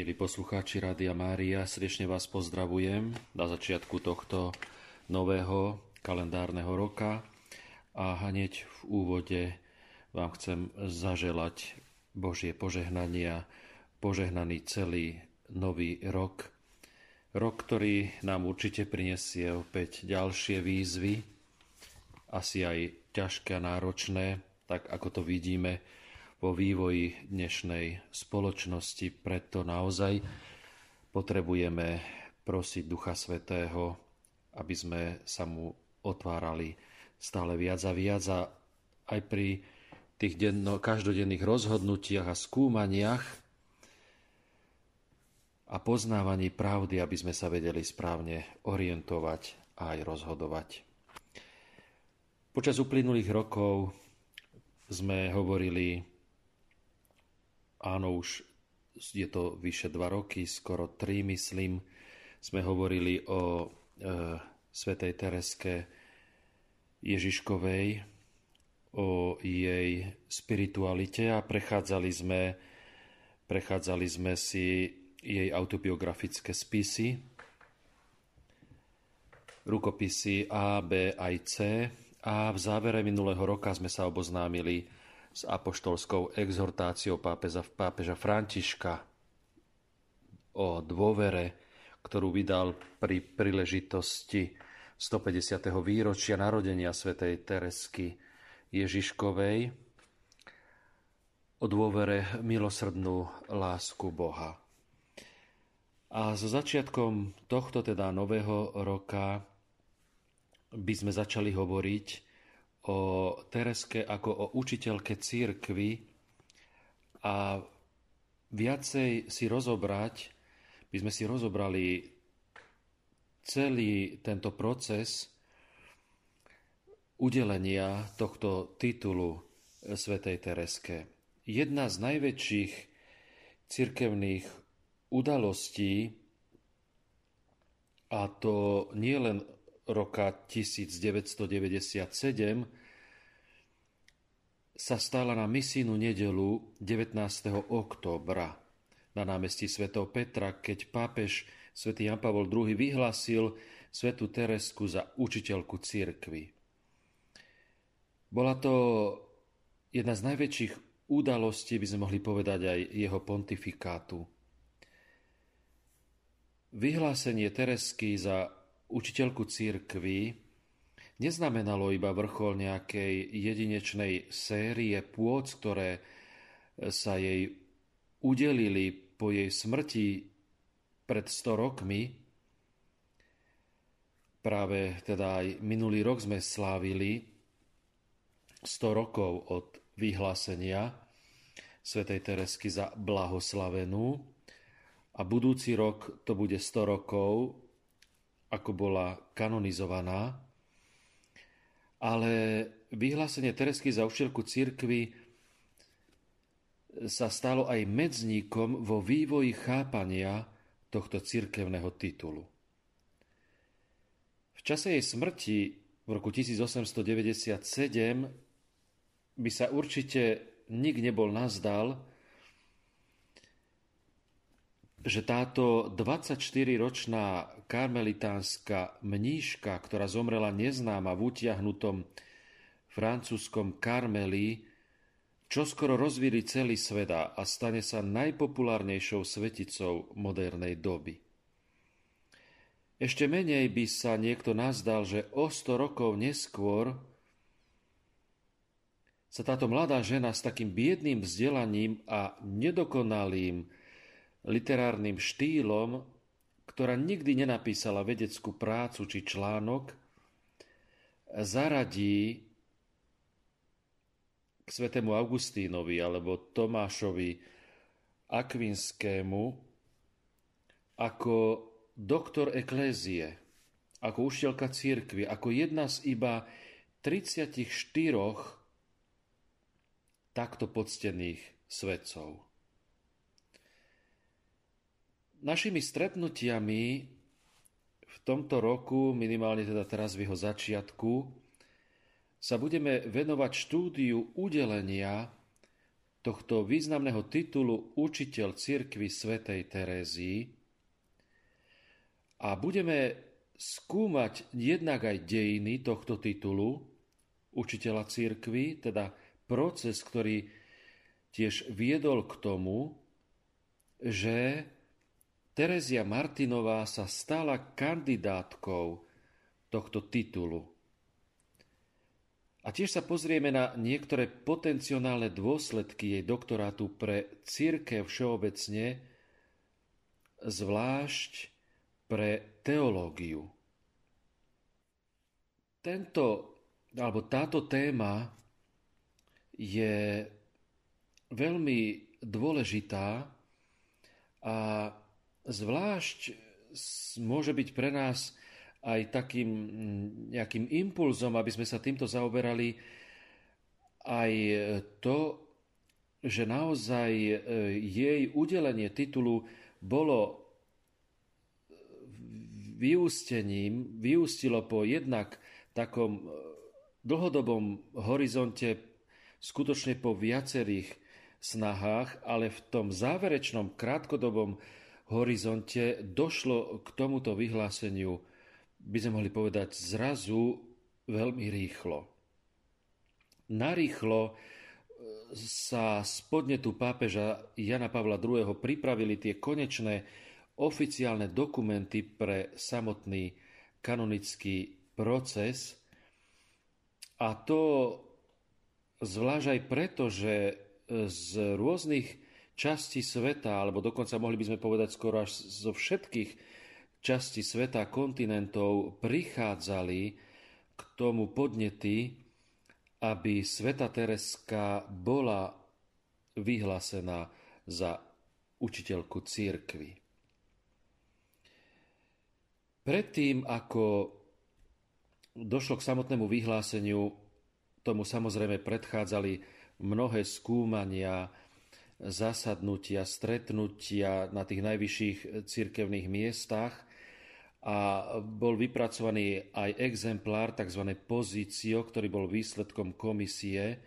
Milí poslucháči Rádia Mária, srdečne vás pozdravujem na začiatku tohto nového kalendárneho roka a hneď v úvode vám chcem zaželať Božie požehnania, požehnaný celý nový rok. Rok, ktorý nám určite prinesie opäť ďalšie výzvy, asi aj ťažké a náročné, tak ako to vidíme vo vývoji dnešnej spoločnosti. Preto naozaj potrebujeme prosiť Ducha Svätého, aby sme sa mu otvárali stále viac a viac. A aj pri tých každodenných rozhodnutiach a skúmaniach a poznávaní pravdy, aby sme sa vedeli správne orientovať a aj rozhodovať. Počas uplynulých rokov sme hovorili, áno, už je to vyše 2 roky, skoro 3, myslím, sme hovorili o svätej Tereske Ježiškovej, o jej spiritualite a prechádzali sme si jej autobiografické spisy, rukopisy A, B aj C a v závere minulého roka sme sa oboznámili s apoštolskou exhortáciou pápeža Františka o dôvere, ktorú vydal pri príležitosti 150. výročia narodenia svätej Teresky Ježiškovej, o dôvere milosrdnú lásku Boha. A so začiatkom tohto teda nového roka by sme začali hovoriť o Tereske ako o učiteľke cirkvi a by sme si rozobrali celý tento proces udelenia tohto titulu svätej Tereske. Jedna z najväčších cirkevných udalostí, a to nie len roka 1997, sa stala na misijnú nedeľu 19. októbra na námestí svätého Petra, keď pápež svätý Jan Pavol II vyhlásil svätú Teresku za učiteľku cirkvi. Bola to jedna z najväčších udalostí, by sme mohli povedať, aj jeho pontifikátu. Vyhlásenie Teresky za učiteľku cirkvi neznamenalo iba vrchol nejakej jedinečnej série pôc, ktoré sa jej udelili po jej smrti pred 100 rokmi. Práve teda aj minulý rok sme slávili 100 rokov od vyhlásenia svätej Teresky za blahoslavenú a budúci rok to bude 100 rokov, ako bola kanonizovaná, ale vyhlásenie Teresky za učiteľku cirkvi sa stalo aj medzníkom vo vývoji chápania tohto cirkevného titulu. V čase jej smrti v roku 1897 by sa určite nik nebol nazdal, že táto 24-ročná karmelitánska mníška, ktorá zomrela neznáma v utiahnutom francúzskom Karmeli, čoskoro rozvíri celý svet a stane sa najpopulárnejšou sveticou modernej doby. Ešte menej by sa niekto nazdal, že o 100 rokov neskôr sa táto mladá žena s takým biedným vzdelaním a nedokonalým literárnym štýlom, ktorá nikdy nenapísala vedeckú prácu či článok, zaradí k svätému Augustínovi alebo Tomášovi Akvinskému ako doktor eklézie, ako učiteľka cirkvi, ako jedna z iba 34 takto poctených svetcov. Našimi stretnutiami v tomto roku, minimálne teda teraz v jeho začiatku, sa budeme venovať štúdiu udelenia tohto významného titulu učiteľ cirkvi svätej Terézii a budeme skúmať jednak aj dejiny tohto titulu učiteľa cirkvi, teda proces, ktorý tiež viedol k tomu, že Terézia Martinová sa stala kandidátkou tohto titulu. A tiež sa pozrieme na niektoré potenciálne dôsledky jej doktorátu pre cirkev všeobecne, zvlášť pre teológiu. Táto téma je veľmi dôležitá a zvlášť môže byť pre nás aj takým nejakým impulzom, aby sme sa týmto zaoberali, aj to, že naozaj jej udelenie titulu bolo vyústilo po jednak takom dlhodobom horizonte, skutočne po viacerých snahách, ale v tom záverečnom krátkodobom horizonte došlo k tomuto vyhláseniu, by sme mohli povedať, zrazu veľmi rýchlo. Narýchlo sa z podnetu pápeža Jana Pavla II. Pripravili tie konečné oficiálne dokumenty pre samotný kanonický proces, a to zvlášť aj preto, že z rôznych častí sveta, alebo dokonca mohli by sme povedať skoro až zo všetkých častí sveta, kontinentov, prichádzali k tomu podnety, aby Sveta Tereska bola vyhlásená za učiteľku cirkvi. Predtým, ako došlo k samotnému vyhláseniu, tomu samozrejme predchádzali mnohé skúmania, zasadnutia, stretnutia na tých najvyšších cirkevných miestach a bol vypracovaný aj exemplár tzv. Pozício, ktorý bol výsledkom komisie,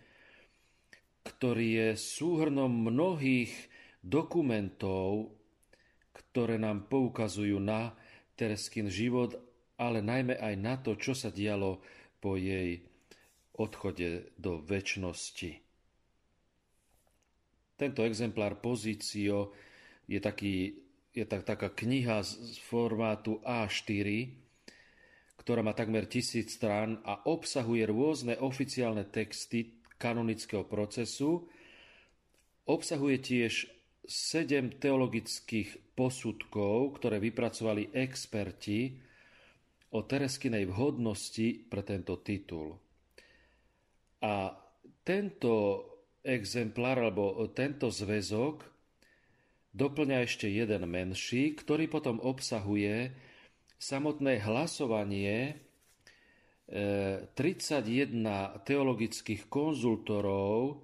ktorý je súhrnom mnohých dokumentov, ktoré nám poukazujú na Tereskin život, ale najmä aj na to, čo sa dialo po jej odchode do večnosti. Tento exemplár Pozício je taká kniha z formátu A4, ktorá má takmer 1000 strán a obsahuje rôzne oficiálne texty kanonického procesu. Obsahuje tiež 7 teologických posudkov, ktoré vypracovali experti o Tereskinej vhodnosti pre tento titul. A tento exemplár, alebo tento zväzok, doplňa ešte jeden menší, ktorý potom obsahuje samotné hlasovanie 31 teologických konzultorov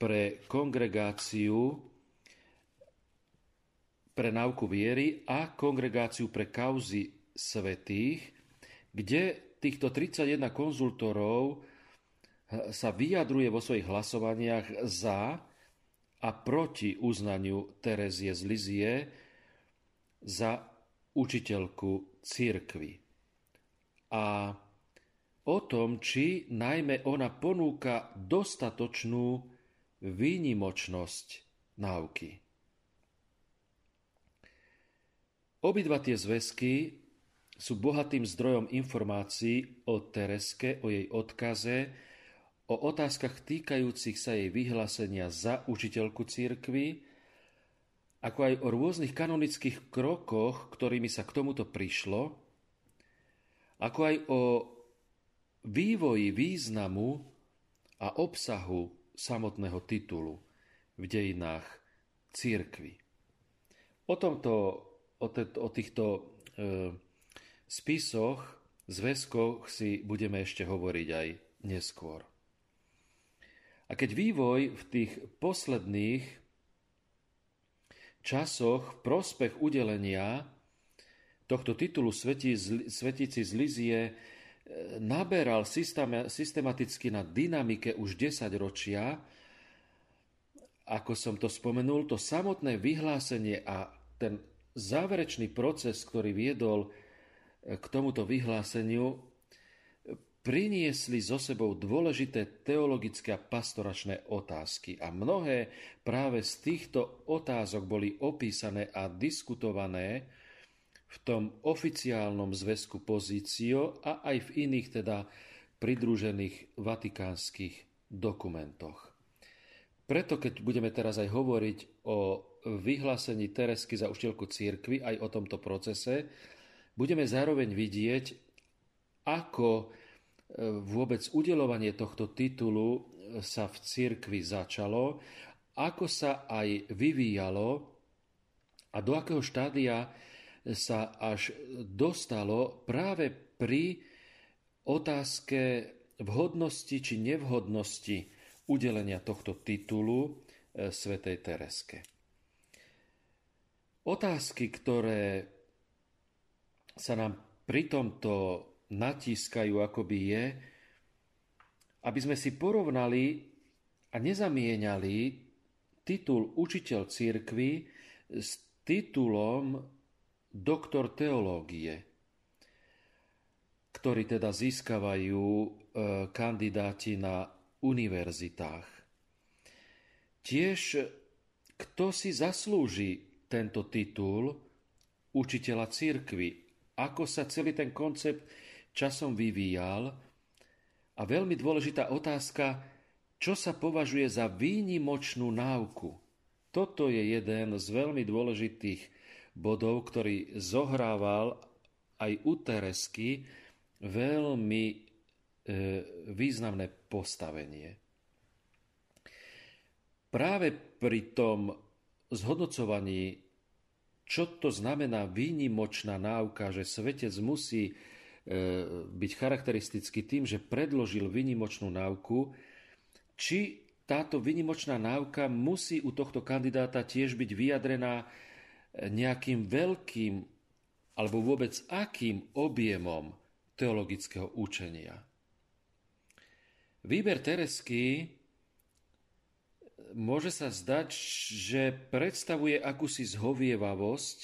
pre kongregáciu pre náuku viery a kongregáciu pre kauzy svätých, kde týchto 31 konzultorov sa vyjadruje vo svojich hlasovaniach za a proti uznaniu Terézie z Lizie za učiteľku cirkvi. A o tom, či najmä ona ponúka dostatočnú výnimočnosť náuky. Obidva tie zväzky sú bohatým zdrojom informácií o Tereske, o jej odkaze, o otázkach týkajúcich sa jej vyhlásenia za učiteľku cirkvi, ako aj o rôznych kanonických krokoch, ktorými sa k tomuto prišlo, ako aj o vývoji významu a obsahu samotného titulu v dejinách cirkvi. O týchto spisoch, zväzkoch si budeme ešte hovoriť aj neskôr. A keď vývoj v tých posledných časoch v prospech udelenia tohto titulu Svetici z Lizie naberal systematicky na dynamike už 10 ročia, ako som to spomenul, to samotné vyhlásenie a ten záverečný proces, ktorý viedol k tomuto vyhláseniu, priniesli so sebou dôležité teologické a pastoračné otázky a mnohé práve z týchto otázok boli opísané a diskutované v tom oficiálnom zväzku Pozício a aj v iných teda pridružených vatikánskych dokumentoch. Preto, keď budeme teraz aj hovoriť o vyhlásení Teresky za učiteľku cirkvi, aj o tomto procese, budeme zároveň vidieť, ako vôbec udeľovanie tohto titulu sa v cirkvi začalo, ako sa aj vyvíjalo a do akého štádia sa až dostalo práve pri otázke vhodnosti či nevhodnosti udelenia tohto titulu svätej Tereske. Otázky, ktoré sa nám pri tomto natískajú, akoby je, aby sme si porovnali a nezamieňali titul učiteľ cirkvi s titulom doktor teológie, ktorý teda získavajú kandidáti na univerzitách. Tiež, kto si zaslúži tento titul učiteľa cirkvi, ako sa celý ten koncept časom vyvíjal a veľmi dôležitá otázka, čo sa považuje za výnimočnú náuku. Toto je jeden z veľmi dôležitých bodov, ktorý zohrával aj u Teresky veľmi významné postavenie. Práve pri tom zhodnocovaní, čo to znamená výnimočná náuka, že svetec musí byť charakteristický tým, že predložil výnimočnú náuku, či táto výnimočná náuka musí u tohto kandidáta tiež byť vyjadrená nejakým veľkým alebo vôbec akým objemom teologického učenia. Výber Teresky môže sa zdať, že predstavuje akúsi zhovievavosť,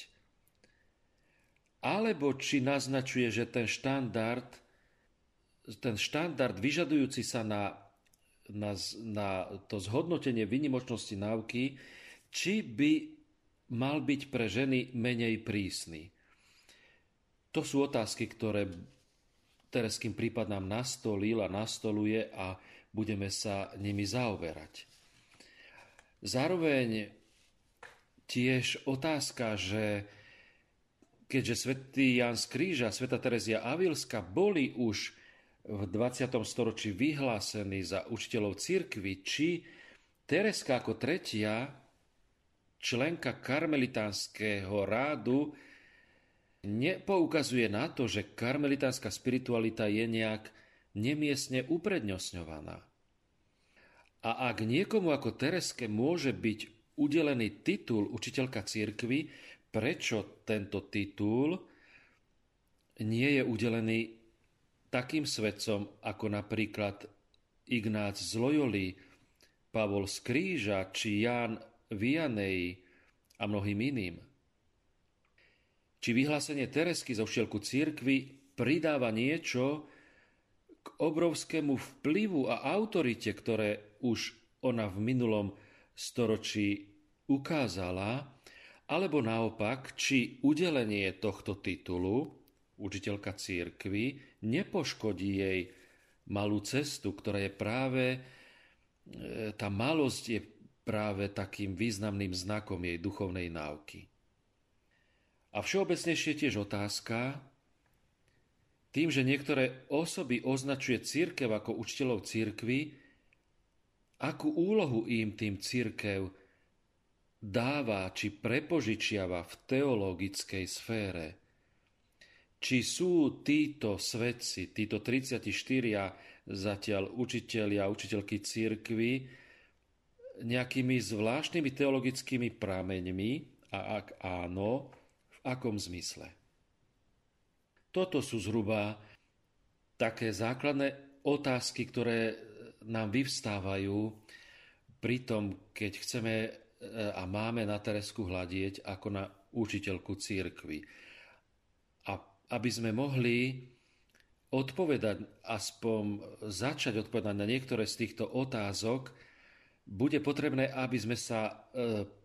alebo či naznačuje, že ten štandard vyžadujúci sa na to zhodnotenie výnimočnosti náuky, či by mal byť pre ženy menej prísny. To sú otázky, ktoré Tereským prípad nám nastolil a nastoluje a budeme sa nimi zaoberať. Zároveň tiež otázka, že keďže svätý Ján z Kríža, svätá Terezia Avilská boli už v 20. storočí vyhlásení za učiteľov cirkvi, či Tereska ako tretia členka karmelitánskeho rádu nepoukazuje na to, že karmelitánska spiritualita je nejak nemiestne uprednostňovaná. A ak niekomu ako Tereske môže byť udelený titul učiteľka cirkvi, prečo tento titul nie je udelený takým svetcom, ako napríklad Ignác z Loyoli, Pavol z Kríža či Ján Vianney a mnohým iným? Či vyhlásenie Teresky za učiteľku cirkvi pridáva niečo k obrovskému vplyvu a autorite, ktoré už ona v minulom storočí ukázala, alebo naopak, či udelenie tohto titulu učiteľka cirkvi nepoškodí jej malú cestu, ktorá je práve, tá malosť je práve takým významným znakom jej duchovnej náuky. A všeobecnejšie tiež otázka, tým, že niektoré osoby označuje cirkev ako učiteľov cirkvi, akú úlohu im tým cirkev dáva či prepožičiava v teologickej sfére. Či sú títo svetci, títo 34 zatiaľ učitelia a učiteľky cirkvi nejakými zvláštnymi teologickými prameňmi a ak áno, v akom zmysle? Toto sú zhruba také základné otázky, ktoré nám vyvstávajú Pritom, keď chceme a máme na Teresku hľadieť ako na učiteľku cirkvi. A aby sme mohli odpovedať, aspoň začať odpovedať na niektoré z týchto otázok, bude potrebné, aby sme sa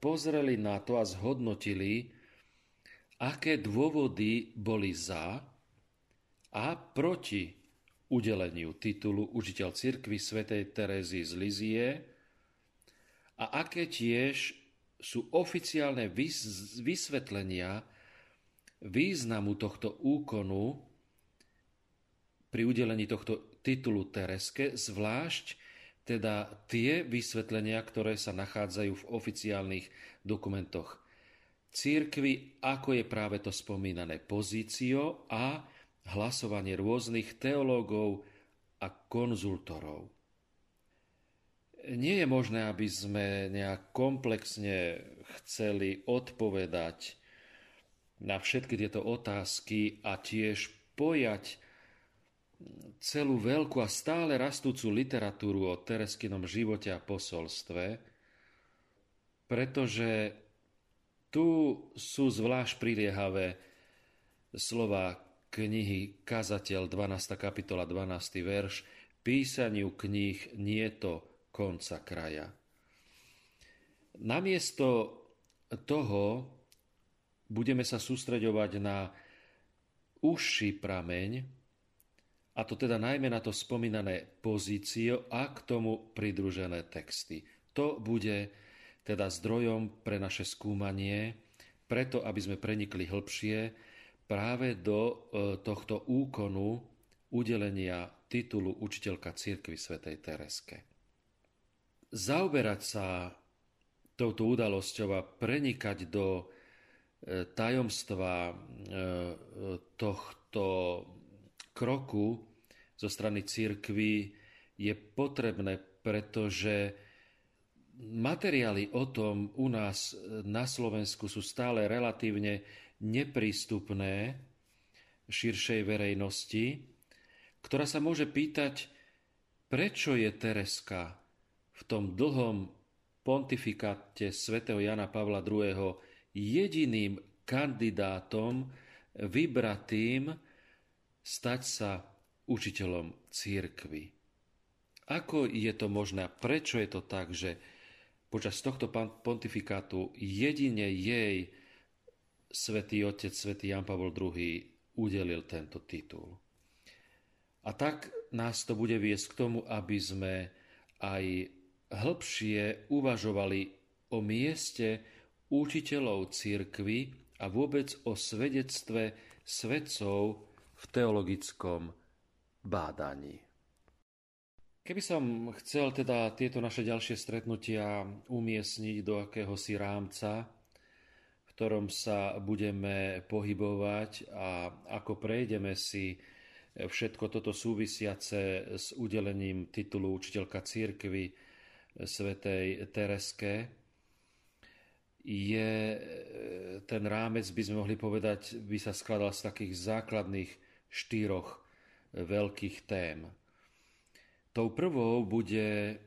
pozreli na to a zhodnotili, aké dôvody boli za a proti udeleniu titulu učiteľ cirkvi svätej Terézy z Lisieux a aké tiež sú oficiálne vysvetlenia významu tohto úkonu pri udelení tohto titulu Tereske, zvlášť teda tie vysvetlenia, ktoré sa nachádzajú v oficiálnych dokumentoch cirkvi, ako je práve to spomínané pozício a hlasovanie rôznych teológov a konzultorov. Nie je možné, aby sme nejak komplexne chceli odpovedať na všetky tieto otázky a tiež pojať celú veľkú a stále rastúcu literatúru o Tereskinom živote a posolstve, pretože tu sú zvlášť priliehavé slova knihy Kazateľ, 12. kapitola, 12. verš, písaniu kníh nieto konca kraja. Namiesto toho budeme sa sústreďovať na užší prameň, a to teda najmä na to spomínané pozício a k tomu pridružené texty. To bude teda zdrojom pre naše skúmanie, preto aby sme prenikli hĺbšie práve do tohto úkonu udelenia titulu učiteľka cirkvi svätej Tereske. Zaoberať sa touto udalosťou a prenikať do tajomstva tohto kroku zo strany cirkvi je potrebné, pretože materiály o tom u nás na Slovensku sú stále relatívne neprístupné širšej verejnosti, ktorá sa môže pýtať, prečo je Tereska v tom dlhom pontifikáte svätého Jana Pavla II. Jediným kandidátom vybratým stať sa učiteľom cirkvi. Ako je to možné? Prečo je to tak, že počas tohto pontifikátu jedine jej Svätý Otec, Svätý Ján Pavol II. Udelil tento titul? A tak nás to bude viesť k tomu, aby sme aj hĺbšie uvažovali o mieste učiteľov cirkvi a vôbec o svedectve svedcov v teologickom bádaní. Keby som chcel teda tieto naše ďalšie stretnutia umiestniť do akéhosi rámca, v ktorom sa budeme pohybovať a ako prejdeme si všetko toto súvisiace s udelením titulu učiteľka cirkvi svätej Tereske, je ten rámec, by sme mohli povedať, by sa skladal z takých základných štyroch veľkých tém. Tou prvou bude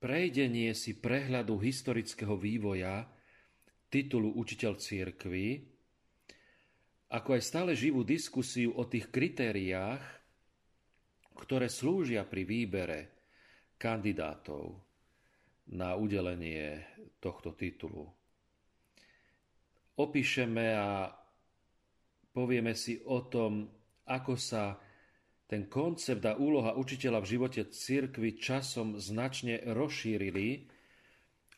prejdenie si prehľadu historického vývoja titulu učiteľ cirkvi, ako aj stále živú diskusiu o tých kritériách, ktoré slúžia pri výbere kandidátov na udelenie tohto titulu. Opíšeme a povieme si o tom, ako sa ten koncept a úloha učiteľa v živote cirkvi časom značne rozšírili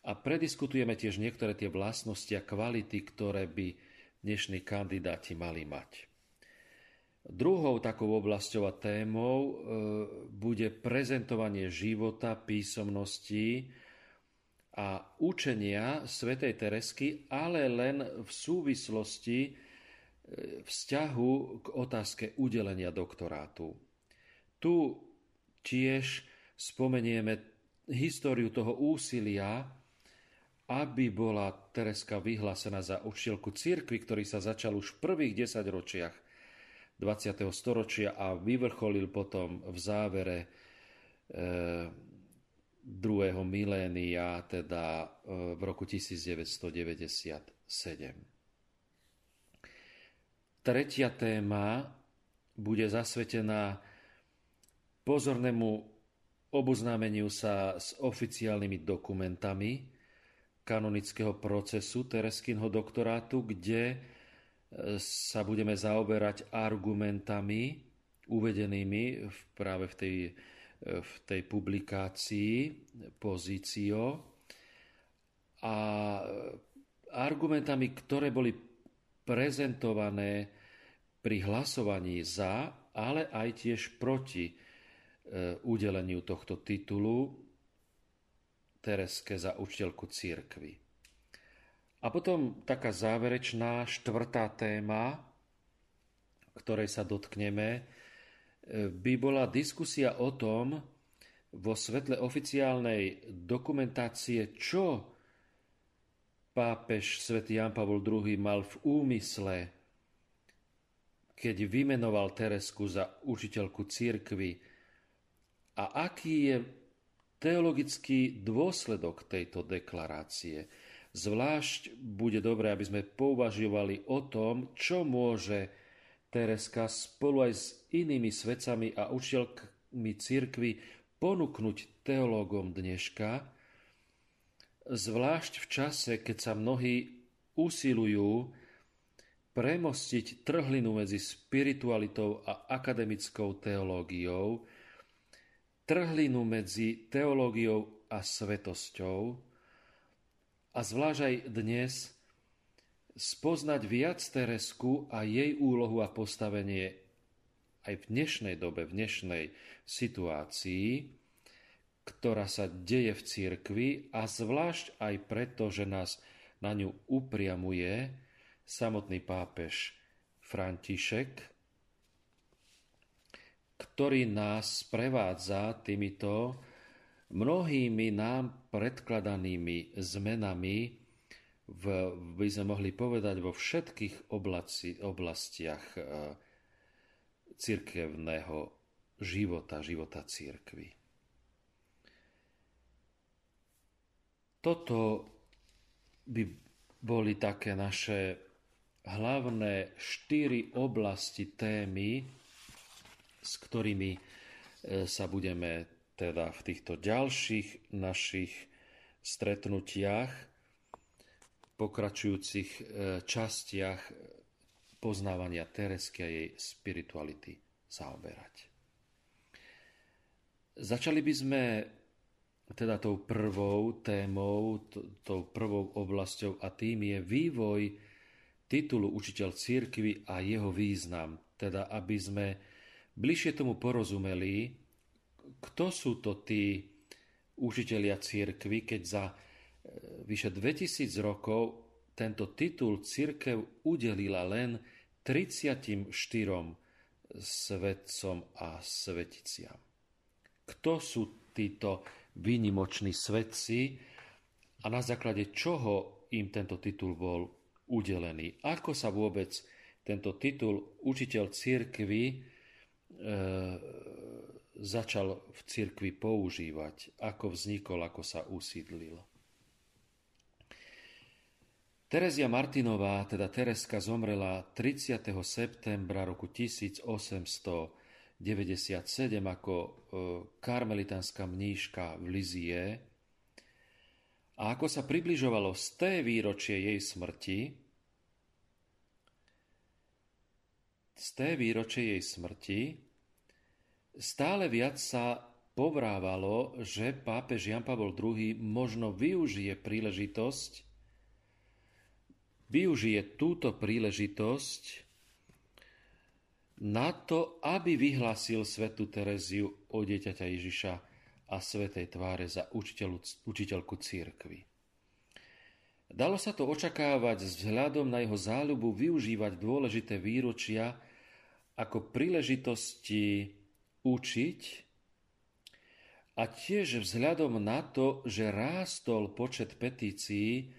a prediskutujeme tiež niektoré tie vlastnosti a kvality, ktoré by dnešní kandidáti mali mať. Druhou takou oblasťou a témou bude prezentovanie života, písomnosti a učenia svätej Teresky, ale len v súvislosti vzťahu k otázke udelenia doktorátu. Tu tiež spomenieme históriu toho úsilia, aby bola Tereska vyhlásená za učiteľku cirkvi, ktorý sa začal už v prvých 10 ročiach 20. storočia a vyvrcholil potom v závere druhého milénia, teda v roku 1997. Tretia téma bude zasvetená pozornému oboznámeniu sa s oficiálnymi dokumentami kanonického procesu Tereskynho doktorátu, kde sa budeme zaoberať argumentami uvedenými práve v tej publikácii Pozício a argumentami, ktoré boli prezentované pri hlasovaní za, ale aj tiež proti udeleniu tohto titulu Tereske za učiteľku cirkvi. A potom taká záverečná štvrtá téma, ktorej sa dotkneme, by bola diskusia o tom vo svetle oficiálnej dokumentácie, čo pápež sv. Ján Pavol II mal v úmysle, keď vymenoval Teresku za učiteľku cirkvi a aký je teologický dôsledok tejto deklarácie. Zvlášť bude dobré, aby sme pouvažovali o tom, čo môže Tereska spolu aj s inými svetcami a učiteľkami cirkvi ponúknuť teológom dneška, zvlášť v čase, keď sa mnohí usilujú premostiť trhlinu medzi spiritualitou a akademickou teológiou, trhlinu medzi teológiou a svetosťou, a zvlášť aj dnes spoznať viac Teresku a jej úlohu a postavenie aj v dnešnej dobe, v dnešnej situácii, ktorá sa deje v cirkvi, a zvlášť aj preto, že nás na ňu upriamuje samotný pápež František, ktorý nás prevádza týmito mnohými nám predkladanými zmenami, by sme mohli povedať, vo všetkých oblastiach cirkevného života cirkvi. Toto by boli také naše hlavné 4 oblasti témy, s ktorými sa budeme teda v týchto ďalších našich stretnutiach, pokračujúcich častiach poznávania Teresky a jej spirituality zaoberať. Začali by sme teda tou prvou témou, tou prvou oblasťou, a tým je vývoj titulu učiteľ cirkvi a jeho význam. Teda, aby sme bližšie tomu porozumeli, kto sú to tí učitelia cirkvi, keď za vyše 2000 rokov tento titul cirkev udelila len 34 svetcom a sveticiam. Kto sú títo výnimoční svetci a na základe čoho im tento titul bol udelený? Ako sa vôbec tento titul učiteľ cirkvi začal v cirkvi používať? Ako vznikol, ako sa usídlil? Terezia Martinová, teda Tereska, zomrela 30. septembra roku 1800. 97 ako karmelitanská mníška v Lizie, a ako sa približovalo 100. výročie jej smrti, stále viac sa povrávalo, že pápež Jan Pavol II možno využije túto príležitosť na to, aby vyhlásil svätú Tereziu o dieťaťa Ježiša a svätej Tváre za učiteľku cirkvi. Dalo sa to očakávať vzhľadom na jeho záľubu využívať dôležité výročia ako príležitosti učiť, a tiež vzhľadom na to, že rástol počet petícií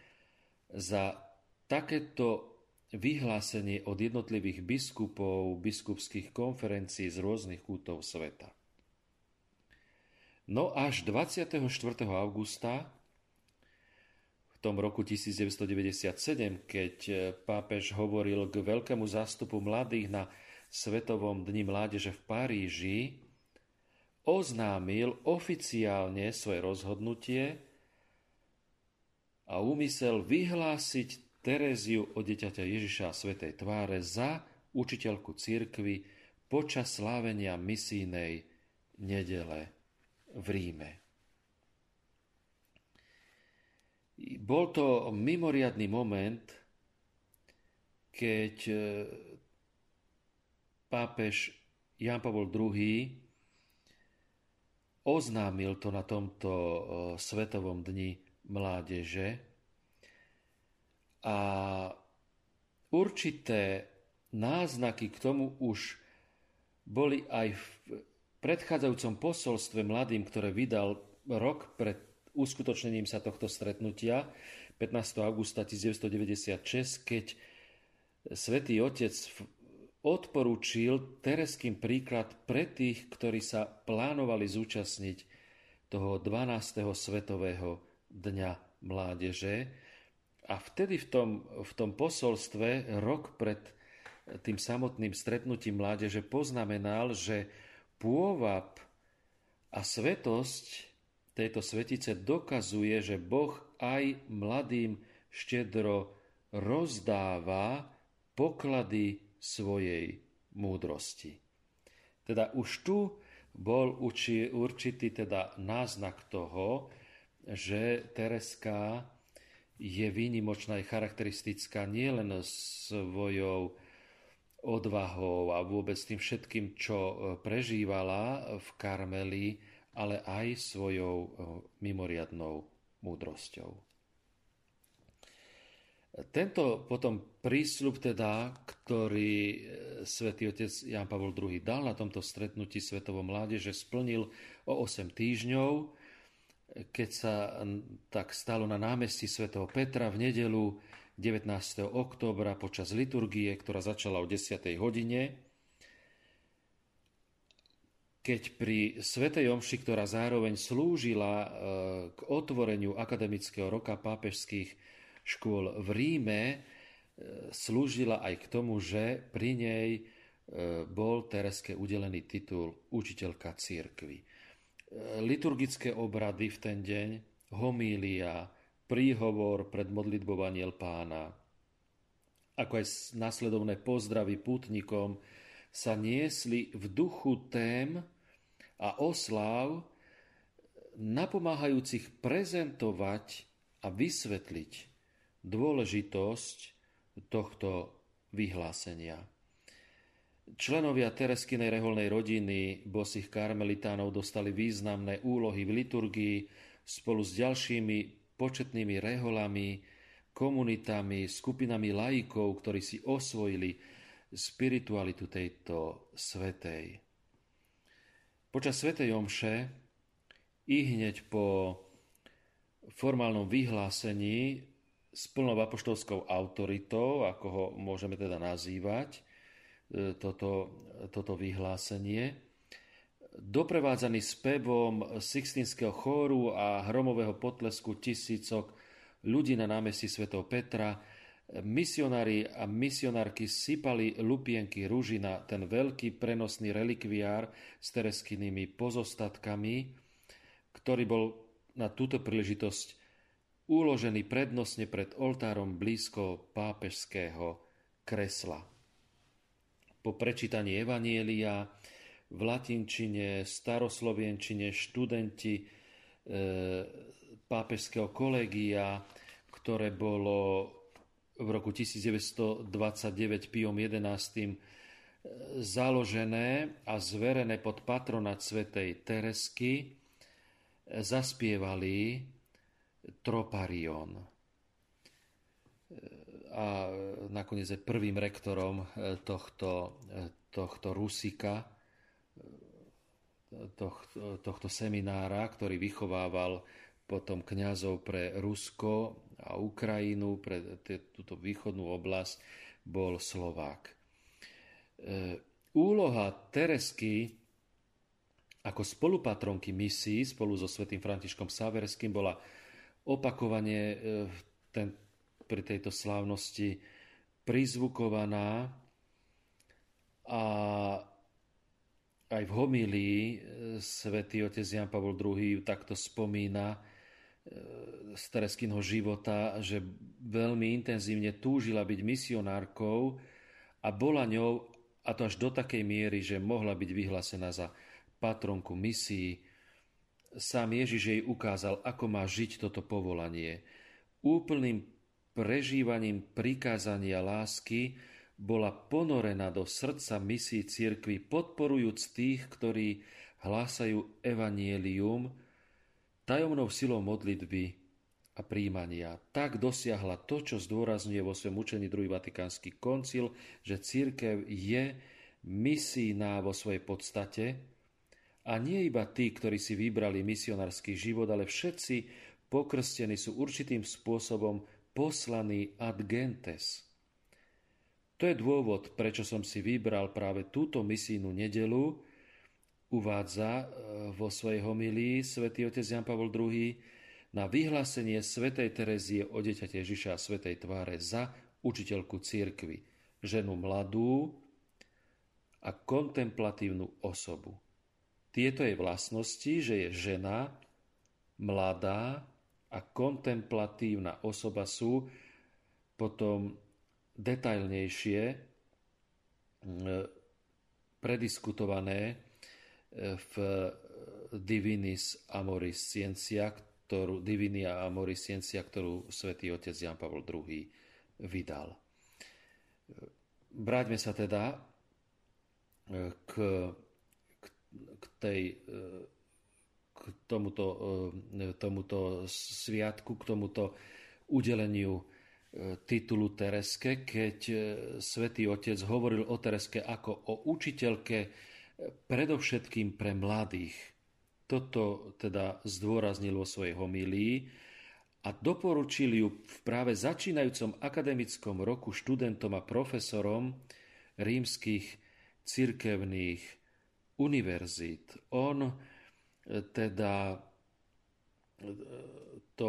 za takéto vyhlásenie od jednotlivých biskupov, biskupských konferencií z rôznych kútov sveta. No až 24. augusta v tom roku 1997, keď pápež hovoril k veľkému zástupu mladých na Svetovom dni mládeže v Paríži, oznámil oficiálne svoje rozhodnutie a úmysel vyhlásiť Teréziu od Dieťaťa Ježiša a Svätej Tváre za učiteľku cirkvi počas slávenia misijnej nedele v Ríme. Bol to mimoriadny moment, keď pápež Ján Pavol II oznámil to na tomto Svetovom dni mládeže a určité náznaky k tomu už boli aj v predchádzajúcom posolstve mladým, ktoré vydal rok pred uskutočnením sa tohto stretnutia 15. augusta 1996, keď Svätý Otec odporúčil tereským príklad pre tých, ktorí sa plánovali zúčastniť toho 12. svetového dňa mládeže. A vtedy v tom posolstve rok pred tým samotným stretnutím mládeže poznamenal, že pôvab a svetosť tejto svetice dokazuje, že Boh aj mladým štedro rozdáva poklady svojej múdrosti. Teda už tu bol určitý teda náznak toho, že Tereska je výnimočná a charakteristická nielen svojou odvahou a vôbec tým všetkým, čo prežívala v Karmeli, ale aj svojou mimoriadnou múdrosťou. Tento potom prísľub, teda, ktorý Svätý Otec Ján Pavol II dal na tomto stretnutí Svetovo mládeže, splnil o 8 týždňov, keď sa tak stalo na námestí svätého Petra v nedeľu 19. októbra počas liturgie, ktorá začala o 10. hodine, keď pri svätej omši, ktorá zároveň slúžila k otvoreniu akademického roka pápežských škôl v Ríme, slúžila aj k tomu, že pri nej bol Tereske udelený titul učiteľka cirkvi. Liturgické obrady v ten deň, homília, príhovor pred modlitbou Anjel Pána, ako aj nasledovné pozdravy pútnikom, sa niesli v duchu tém a osláv napomáhajúcich prezentovať a vysvetliť dôležitosť tohto vyhlásenia. Členovia Tereskinej reholnej rodiny bosých karmelitánov dostali významné úlohy v liturgii spolu s ďalšími početnými reholami, komunitami, skupinami laikov, ktorí si osvojili spiritualitu tejto svätej. Počas svätej omše i hneď po formálnom vyhlásení s plnou apoštolskou autoritou, ako ho môžeme teda nazývať, toto vyhlásenie, doprevádzaný spevom Sixtinského chóru a hromového potlesku tisícok ľudí na námestí svätého Petra, misionári a misionárky sypali lupienky ruží na ten veľký prenosný relikviár s tereskynými pozostatkami, ktorý bol na túto príležitosť uložený prednostne pred oltárom blízko pápežského kresla. Po prečítaní evanjelia v latinčine, staroslovenčine študenti pápežského kolégia, ktoré bolo v roku 1929 Piom XI založené a zverené pod patronát svätej Teresky, zaspievali Troparion. A nakoniec je prvým rektorom tohto Rusika, tohto seminára, ktorý vychovával potom kňazov pre Rusko a Ukrajinu, pre túto východnú oblasť, bol Slovák. Úloha Teresky Ako spolupatronky misií spolu so svätým Františkom Saverským bola opakovane pri tejto slávnosti prizvukovaná a aj v homílii svätý otec Ján Pavol II takto spomína z Tereskynho života, že veľmi intenzívne túžila byť misionárkou a bola ňou, a to až do takej miery, že mohla byť vyhlásená za patronku misií. Sám Ježiš jej ukázal, ako má žiť toto povolanie. Úplným prežívaním prikázania lásky bola ponorená do srdca misií cirkvi, podporujúc tých, ktorí hlásajú evanielium tajomnou silou modlitby a príjmania. Tak dosiahla to, čo zdôrazňuje vo svojom učení II. Vatikánsky koncil, že cirkev je misijná vo svojej podstate a nie iba tí, ktorí si vybrali misionársky život, ale všetci pokrstení sú určitým spôsobom poslaní ad gentes. To je dôvod, prečo som si vybral práve túto misijnú nedeľu, uvádza vo svojej homílii svätý otec Ján Pavol II na vyhlásenie svätej Terezie o Dieťati Ježiša a svätej Tváre za učiteľku cirkvi, ženu mladú a kontemplatívnu osobu. Tieto jej vlastnosti, že je žena, mladá a kontemplatívna osoba, sú potom detailnejšie prediskutované v Divinis Amoris Scientia, ktorú svätý otec Ján Pavol II vydal. Vráťme sa teda k tomuto sviatku, k tomuto udeleniu titulu Tereske, keď svätý otec hovoril o Tereske ako o učiteľke predovšetkým pre mladých. Toto teda zdôraznil vo svojej homílii a doporučil ju v práve začínajúcom akademickom roku študentom a profesorom rímskych cirkevných univerzít. On teda to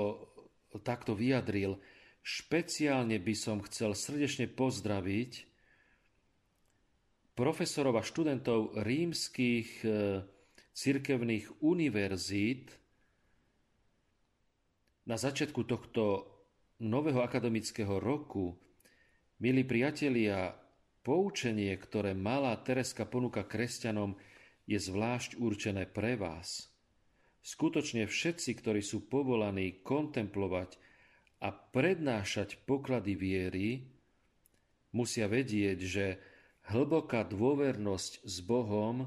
takto vyjadril: špeciálne by som chcel srdečne pozdraviť profesorov a študentov rímskych cirkevných univerzít. Na začiatku tohto nového akademického roku, milí priatelia, poučenie, ktoré malá Tereska ponúka kresťanom, je zvlášť určené pre vás. Skutočne všetci, ktorí sú povolaní kontemplovať a prednášať poklady viery, musia vedieť, že hlboká dôvernosť s Bohom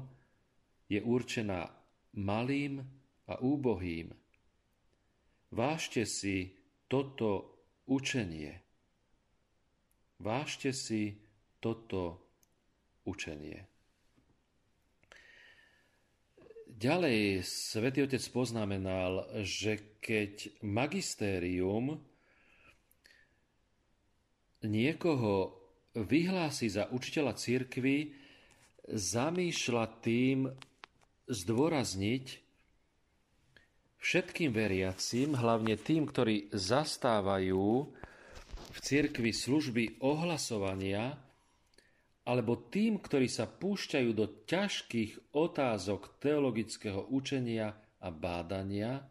je určená malým a úbohým. Vážte si toto učenie. Vážte si toto učenie. Ďalej svätý otec poznamenal, že keď magistérium niekoho vyhlási za učiteľa cirkvi, zamýšľa tým zdôrazniť všetkým veriacim, hlavne tým, ktorí zastávajú v cirkvi služby ohlasovania, alebo tým, ktorí sa púšťajú do ťažkých otázok teologického učenia a bádania,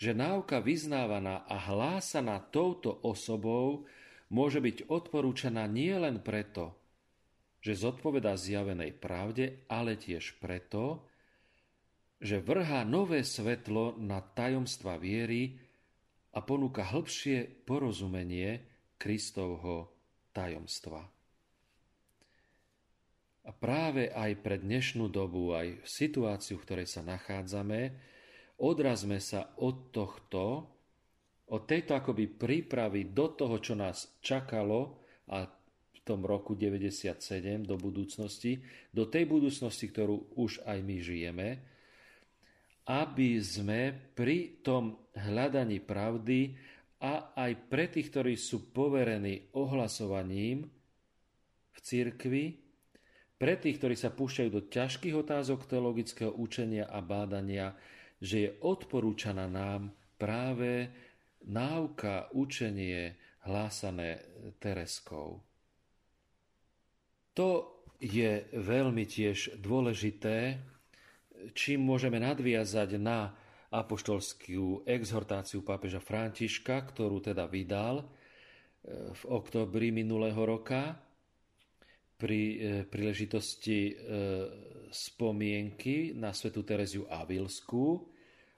že náuka vyznávaná a hlásaná touto osobou môže byť odporúčaná nie len preto, že zodpovedá zjavenej pravde, ale tiež preto, že vrhá nové svetlo na tajomstva viery a ponúka hĺbšie porozumenie Kristovho tajomstva. A práve aj pre dnešnú dobu, aj situáciu, v ktorej sa nachádzame, odrazme sa od tohto, od tejto akoby prípravy do toho, čo nás čakalo a v tom roku 97 do budúcnosti, do tej budúcnosti, ktorú už aj my žijeme, aby sme pri tom hľadaní pravdy a aj pre tých, ktorí sú poverení ohlasovaním v cirkvi, Pre tých, ktorí sa púšťajú do ťažkých otázok teologického učenia a bádania, že je odporúčaná nám práve náuka, učenie hlásané Tereskou. To je veľmi tiež dôležité, čím môžeme nadviazať na apoštolskú exhortáciu pápeža Františka, ktorú teda vydal v októbri minulého roka pri príležitosti spomienky na svätú Tereziu Avilskú.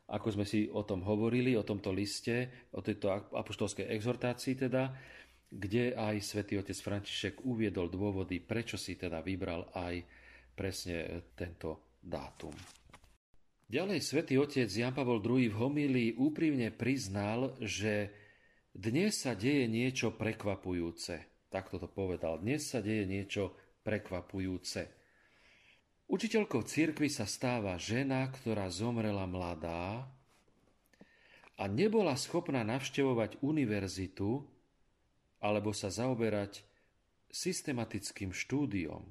Ako sme si o tom hovorili, o tomto liste, o tejto apoštolskej exhortácii teda, kde aj svätý otec František uviedol dôvody, prečo si teda vybral aj presne tento dátum. Ďalej svätý otec Jan Pavol II v homílii úprimne priznal, že dnes sa deje niečo prekvapujúce. Takto to povedal. Dnes sa deje niečo prekvapujúce. Učiteľkou cirkvi sa stáva žena, ktorá zomrela mladá a nebola schopná navštevovať univerzitu alebo sa zaoberať systematickým štúdiom.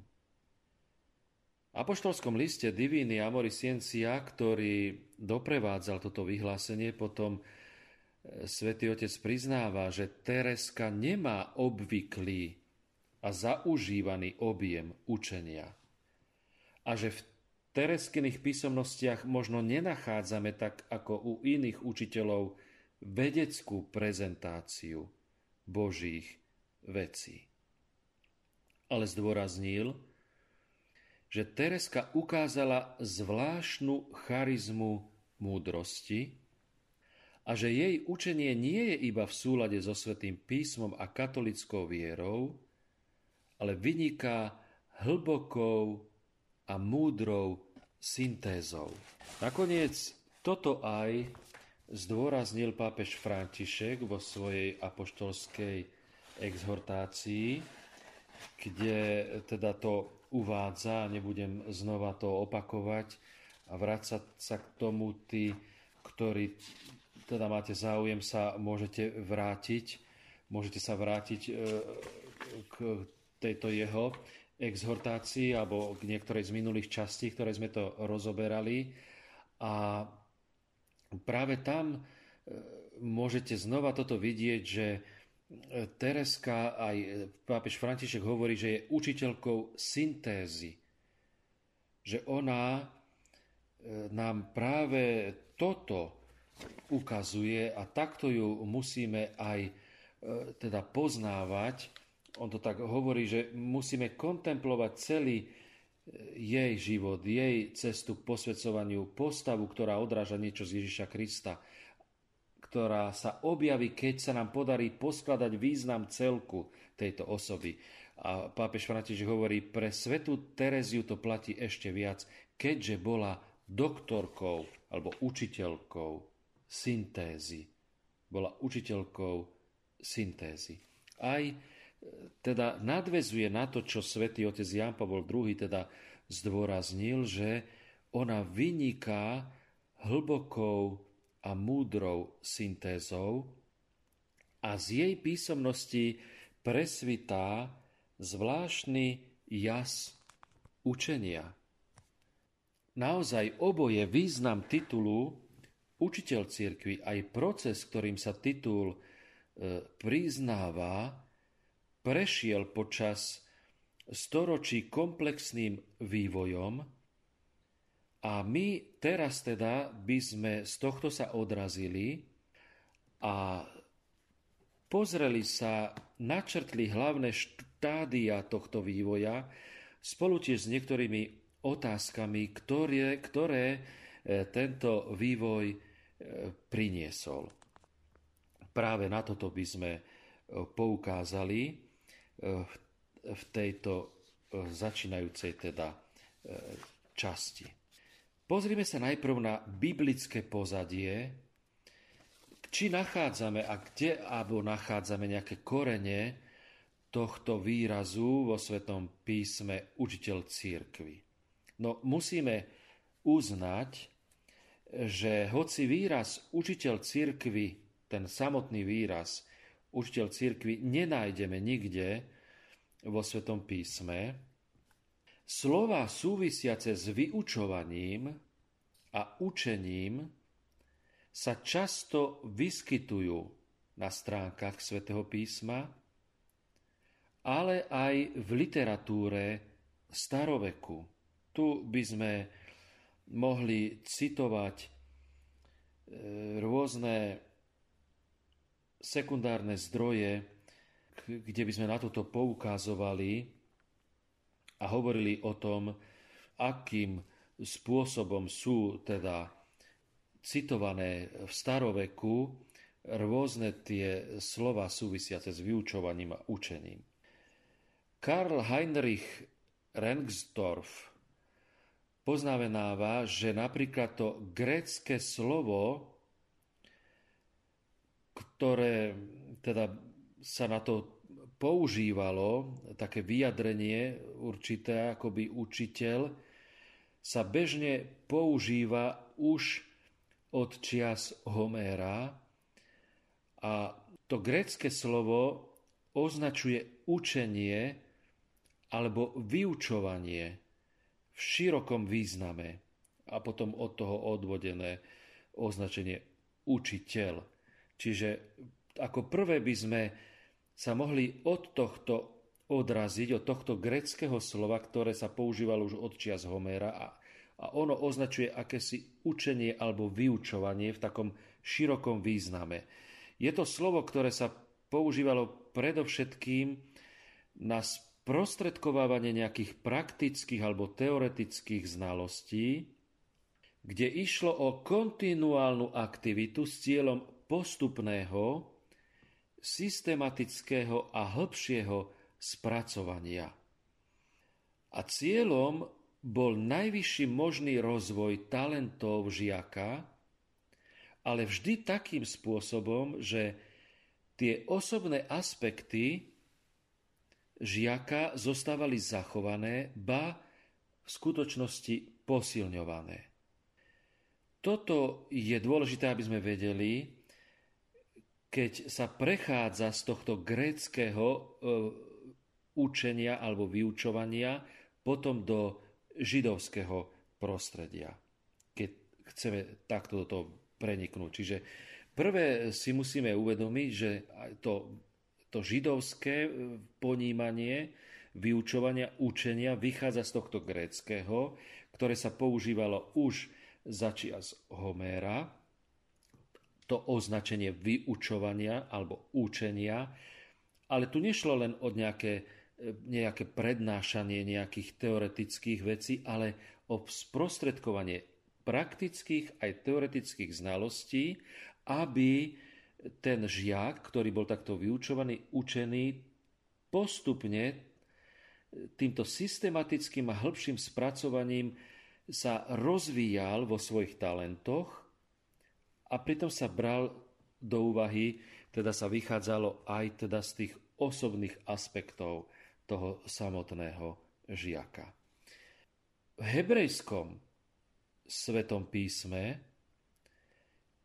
V apoštolskom liste Divini Amori Scientia, ktorý doprevádzal toto vyhlásenie, potom svätý otec priznáva, že Tereska nemá obvyklý a zaužívaný objem učenia. A že v Tereskyných písomnostiach možno nenachádzame tak ako u iných učiteľov vedeckú prezentáciu Božích vecí. Ale zdôraznil, že Tereska ukázala zvláštnu charizmu múdrosti a že jej učenie nie je iba v súlade so Svätým písmom a katolickou vierou, ale vyniká hlbokou a múdrou syntézou. Nakoniec toto aj zdôraznil pápež František vo svojej apoštolskej exhortácii, kde teda to uvádza, nebudem znova to opakovať a vrácať sa k tomu, tí, ktorí teda máte záujem, sa môžete sa vrátiť k tejto jeho exhortácii alebo k niektorej z minulých častí, ktoré sme to rozoberali. A práve tam môžete znova toto vidieť, že Tereska, aj pápež František hovorí, že je učiteľkou syntézy. Že ona nám práve toto ukazuje a takto ju musíme aj teda poznávať. On to tak hovorí, že musíme kontemplovať celý jej život, jej cestu k posväcovaniu, postavu, ktorá odráža niečo z Ježiša Krista, ktorá sa objaví, keď sa nám podarí poskladať význam celku tejto osoby. A pápež František hovorí, pre svätú Tereziu to platí ešte viac, keďže bola doktorkou alebo učiteľkou syntézy. Aj teda nadväzuje na to, čo svätý otec Ján Pavol II teda zdôraznil, že ona vyniká hlbokou a múdrou syntézou a z jej písomnosti presvitá zvláštny jas učenia. Naozaj oboje význam titulu učiteľ cirkvi aj proces, ktorým sa titul priznáva, prešiel počas storočí komplexným vývojom a my teraz teda by sme z tohto sa odrazili a pozreli sa, načrtli hlavné štádia tohto vývoja spolu tiež s niektorými otázkami, ktoré tento vývoj priniesol. Práve na toto by sme poukázali v tejto začínajúcej teda časti. Pozrime sa najprv na biblické pozadie, či nachádzame a kde alebo nachádzame nejaké korene tohto výrazu vo Svätom písme učiteľ cirkvi. No musíme uznať, že hoci výraz učiteľ cirkvi, ten samotný výraz učiteľ cirkvi, nenájdeme nikde vo Svätom písme, Slová súvisiace s vyučovaním a učením sa často vyskytujú na stránkach Svätého písma, ale aj v literatúre staroveku. Tu by sme mohli citovať rôzne sekundárne zdroje, kde by sme na toto poukazovali a hovorili o tom, akým spôsobom sú teda citované v staroveku rôzne tie slova súvisiace s vyučovaním a učením. Karl Heinrich Rengsdorff poznamenáva, že napríklad to grécke slovo, ktoré teda sa na to používalo, také vyjadrenie určité, akoby učiteľ, sa bežne používa už od čias Homéra a to grécke slovo označuje učenie alebo vyučovanie v širokom význame a potom od toho odvodené označenie učiteľ. Čiže ako prvé by sme sa mohli od tohto odraziť, od tohto gréckeho slova, ktoré sa používalo už od čias Homéra a ono označuje akési učenie alebo vyučovanie v takom širokom význame. Je to slovo, ktoré sa používalo predovšetkým na sprostredkovávanie nejakých praktických alebo teoretických znalostí, kde išlo o kontinuálnu aktivitu s cieľom postupného, systematického a hĺbšieho spracovania. A cieľom bol najvyšší možný rozvoj talentov žiaka, ale vždy takým spôsobom, že tie osobné aspekty žiaka zostávali zachované, ba v skutočnosti posilňované. Toto je dôležité, aby sme vedeli, keď sa prechádza z tohto gréckeho učenia alebo vyučovania potom do židovského prostredia, keď chceme takto do toho preniknúť. Čiže prvé si musíme uvedomiť, že to židovské ponímanie vyučovania, učenia vychádza z tohto gréckeho, ktoré sa používalo už za čias Homéra. To označenie vyučovania alebo učenia, ale tu nešlo len o nejaké prednášanie nejakých teoretických vecí, ale o sprostredkovanie praktických aj teoretických znalostí, aby ten žiak, ktorý bol takto vyučovaný, učený, postupne týmto systematickým a hĺbším spracovaním sa rozvíjal vo svojich talentoch a pritom sa bral do úvahy, teda sa vychádzalo aj teda z tých osobných aspektov toho samotného žiaka. V hebrejskom Svetom písme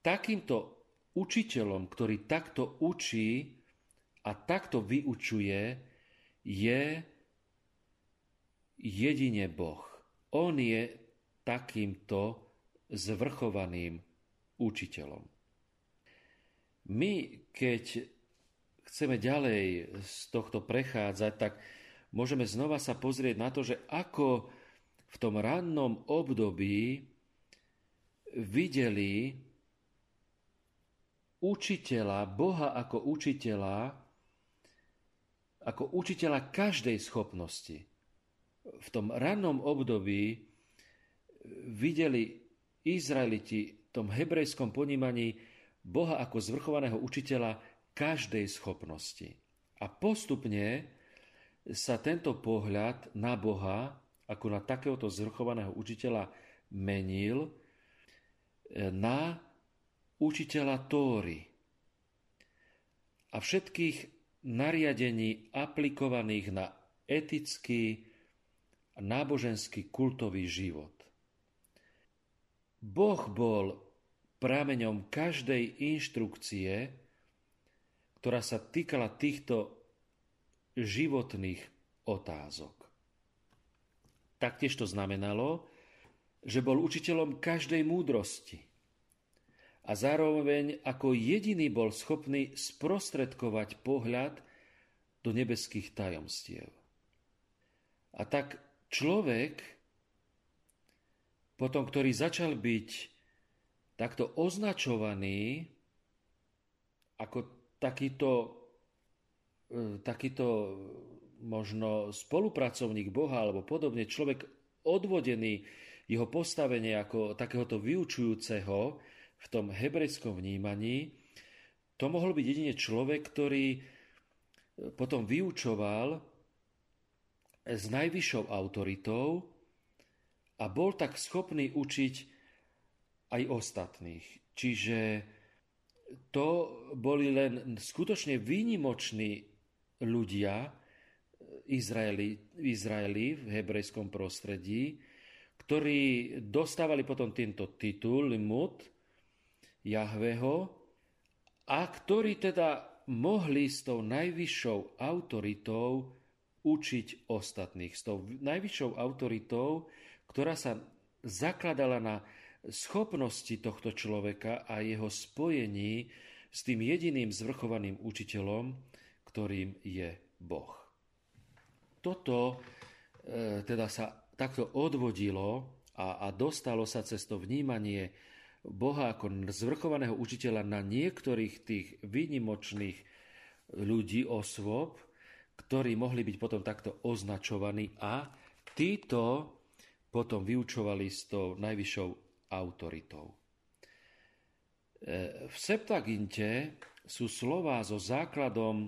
takýmto učiteľom, ktorý takto učí a takto vyučuje, je jedine Boh. On je takýmto zvrchovaným učiteľom. My, keď chceme ďalej z tohto prechádzať, tak môžeme znova sa pozrieť na to, že ako v tom rannom období videli učiteľa, Boha ako učiteľa každej schopnosti. V tom rannom období videli Izraeliti v tom hebrejskom ponímaní Boha ako zvrchovaného učiteľa každej schopnosti. A postupne sa tento pohľad na Boha ako na takéhoto zvrchovaného učiteľa menil na učiteľa Tóry a všetkých nariadení aplikovaných na etický a náboženský kultový život. Boh bol prameňom každej inštrukcie, ktorá sa týkala týchto životných otázok. Taktiež to znamenalo, že bol učiteľom každej múdrosti a zároveň ako jediný bol schopný sprostredkovať pohľad do nebeských tajomstiev. A tak človek, potom ktorý začal byť takto označovaný ako takýto možno spolupracovník Boha alebo podobne, človek odvodený, jeho postavenie ako takéhoto vyučujúceho v tom hebrejskom vnímaní, to mohol byť jedine človek, ktorý potom vyučoval s najvyššou autoritou a bol tak schopný učiť aj ostatných. Čiže to boli len skutočne výnimoční ľudia, Izraeli v hebrejskom prostredí, ktorí dostávali potom tento titul Limud Jahveho a ktorí teda mohli s tou najvyššou autoritou učiť ostatných. S tou najvyššou autoritou, ktorá sa zakladala na schopnosti tohto človeka a jeho spojení s tým jediným zvrchovaným učiteľom, ktorým je Boh. Toto teda sa takto odvodilo a dostalo sa cez to vnímanie Boha ako zvrchovaného učiteľa na niektorých tých výnimočných ľudí, osôb, ktorí mohli byť potom takto označovaní a títo potom vyučovali s tou najvyššou autoritou. V Septuaginte sú slová so základom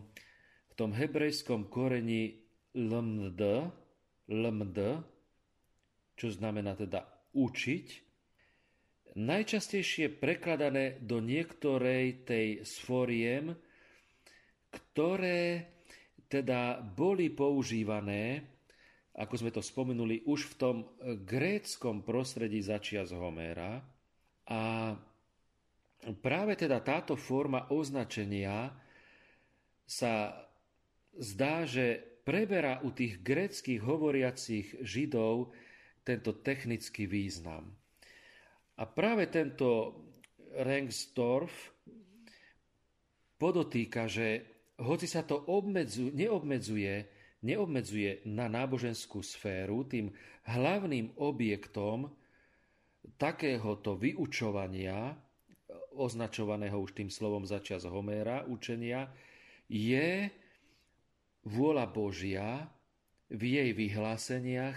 v tom hebrejskom koreni lmd, čo znamená teda učiť, najčastejšie prekladané do niektorej tej z foriem, ktoré teda boli používané, ako sme to spomenuli, už v tom gréckom prostredí začias Homéra. A práve teda táto forma označenia sa zdá, že preberá u tých gréckych hovoriacich Židov tento technický význam. A práve tento Rengstorff podotýka, že hoci sa to neobmedzuje na náboženskú sféru, tým hlavným objektom takéhoto vyučovania, označovaného už tým slovom začias Homéra, učenia, je vôľa Božia v jej vyhláseniach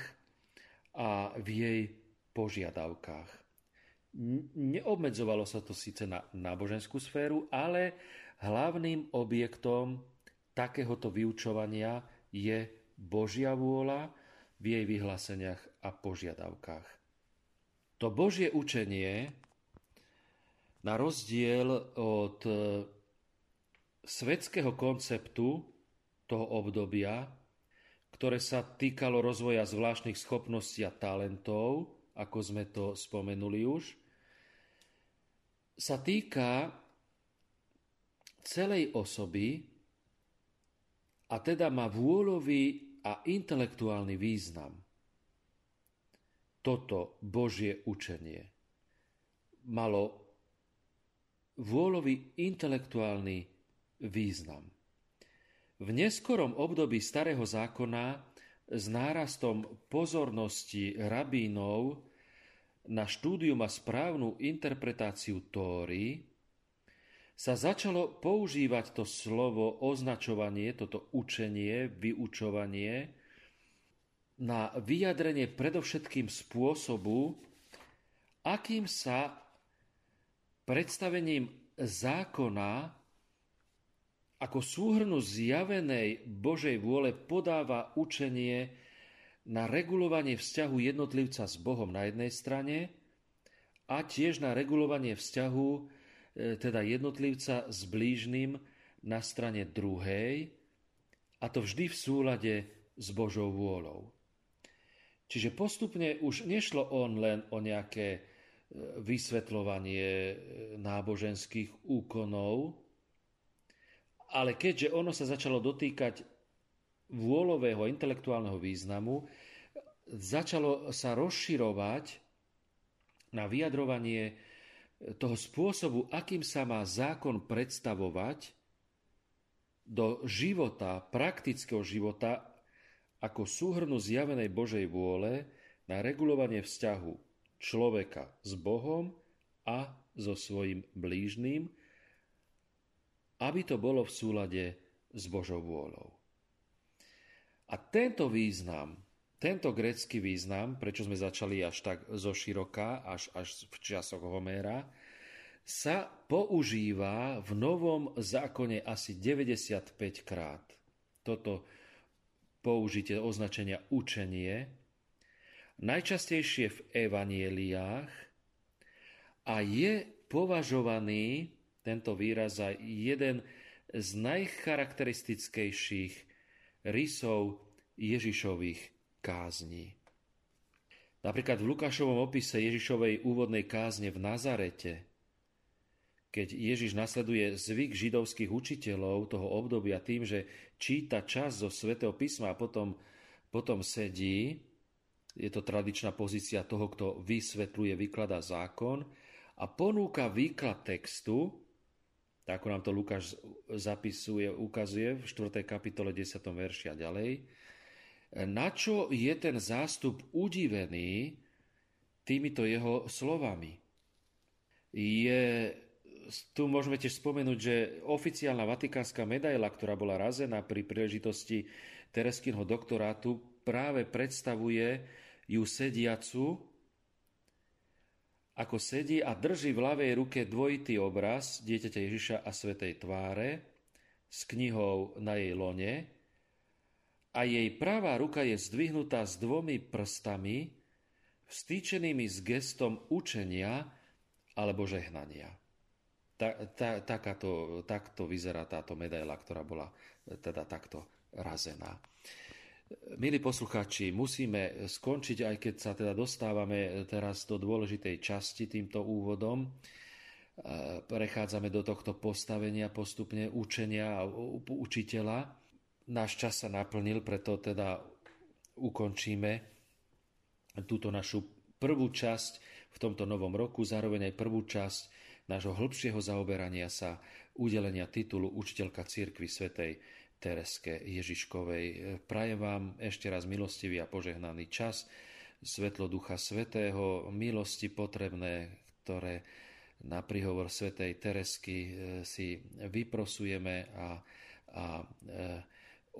a v jej požiadavkách. Neobmedzovalo sa to síce na náboženskú sféru, ale hlavným objektom takéhoto vyučovania je Božia vôľa v jej vyhláseniach a požiadavkách. To Božie učenie, na rozdiel od svetského konceptu toho obdobia, ktoré sa týkalo rozvoja zvláštnych schopností a talentov, ako sme to spomenuli už, sa týka celej osoby a teda má vôľový a intelektuálny význam. Toto Božie učenie malo vôľový intelektuálny význam. V neskorom období Starého zákona s nárastom pozornosti rabínov na štúdium a správnu interpretáciu Tóry sa začalo používať to slovo označovanie, toto učenie, vyučovanie na vyjadrenie predovšetkým spôsobu, akým sa predstavením zákona ako súhrnu zjavenej Božej vôle podáva učenie na regulovanie vzťahu jednotlivca s Bohom na jednej strane a tiež na regulovanie vzťahu teda jednotlivca s blížnym na strane druhej, a to vždy v súlade s Božou vôľou. Čiže postupne už nešlo on len o nejaké vysvetľovanie náboženských úkonov, ale keďže ono sa začalo dotýkať vôľového intelektuálneho významu, začalo sa rozširovať na vyjadrovanie toho spôsobu, akým sa má zákon predstavovať do života, praktického života, ako súhrnu zjavenej Božej vôle na regulovanie vzťahu človeka s Bohom a so svojím blížnym, aby to bolo v súlade s Božou vôľou. A tento význam, tento grécky význam, prečo sme začali až tak zoširoka, až v časoch Homéra, sa používa v Novom zákone asi 95 krát. Toto použitie označenia učenie, najčastejšie v evanjeliách, a je považovaný tento výraz za jeden z najcharakteristickejších rysov Ježišových kázní. Napríklad v Lukášovom opise Ježišovej úvodnej kázne v Nazarete, keď Ježiš nasleduje zvyk židovských učiteľov toho obdobia tým, že číta časť zo Svätého písma a potom sedí, je to tradičná pozícia toho, kto vysvetľuje, vykladá zákon a ponúka výklad textu, tak ako nám to Lukáš zapisuje, ukazuje v 4. kapitole 10. verši a ďalej, na čo je ten zástup udivený týmito jeho slovami. Tu môžeme tiež spomenúť, že oficiálna vatikánska medaila, ktorá bola razená pri príležitosti Tereskínho doktorátu, práve predstavuje ju sediacu, ako sedí a drží v ľavej ruke dvojitý obraz Dieťaťa Ježiša a Svätej tváre s knihou na jej lone, a jej pravá ruka je zdvihnutá s dvomi prstami, vstýčenými s gestom učenia alebo žehnania. Takto vyzerá táto medaila, ktorá bola teda takto razená. Milí poslucháči, musíme skončiť, aj keď sa teda dostávame teraz do dôležitej časti týmto úvodom. Prechádzame do tohto postavenia postupne učenia a učiteľa. Náš čas sa naplnil, preto teda ukončíme túto našu prvú časť v tomto novom roku, zároveň aj prvú časť nášho hĺbšieho zaoberania sa udelenia titulu Učiteľka Cirkvi svätej Tereske Ježiškovej. Prajem vám ešte raz milostivý a požehnaný čas, svetlo Ducha Svätého, milosti potrebné, ktoré na príhovor svätej Teresky si vyprosujeme a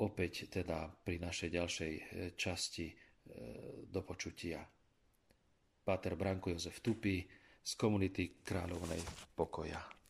opäť teda pri našej ďalšej časti do počutia. Páter Branko Jozef Tupy z komunity Kráľovnej pokoja.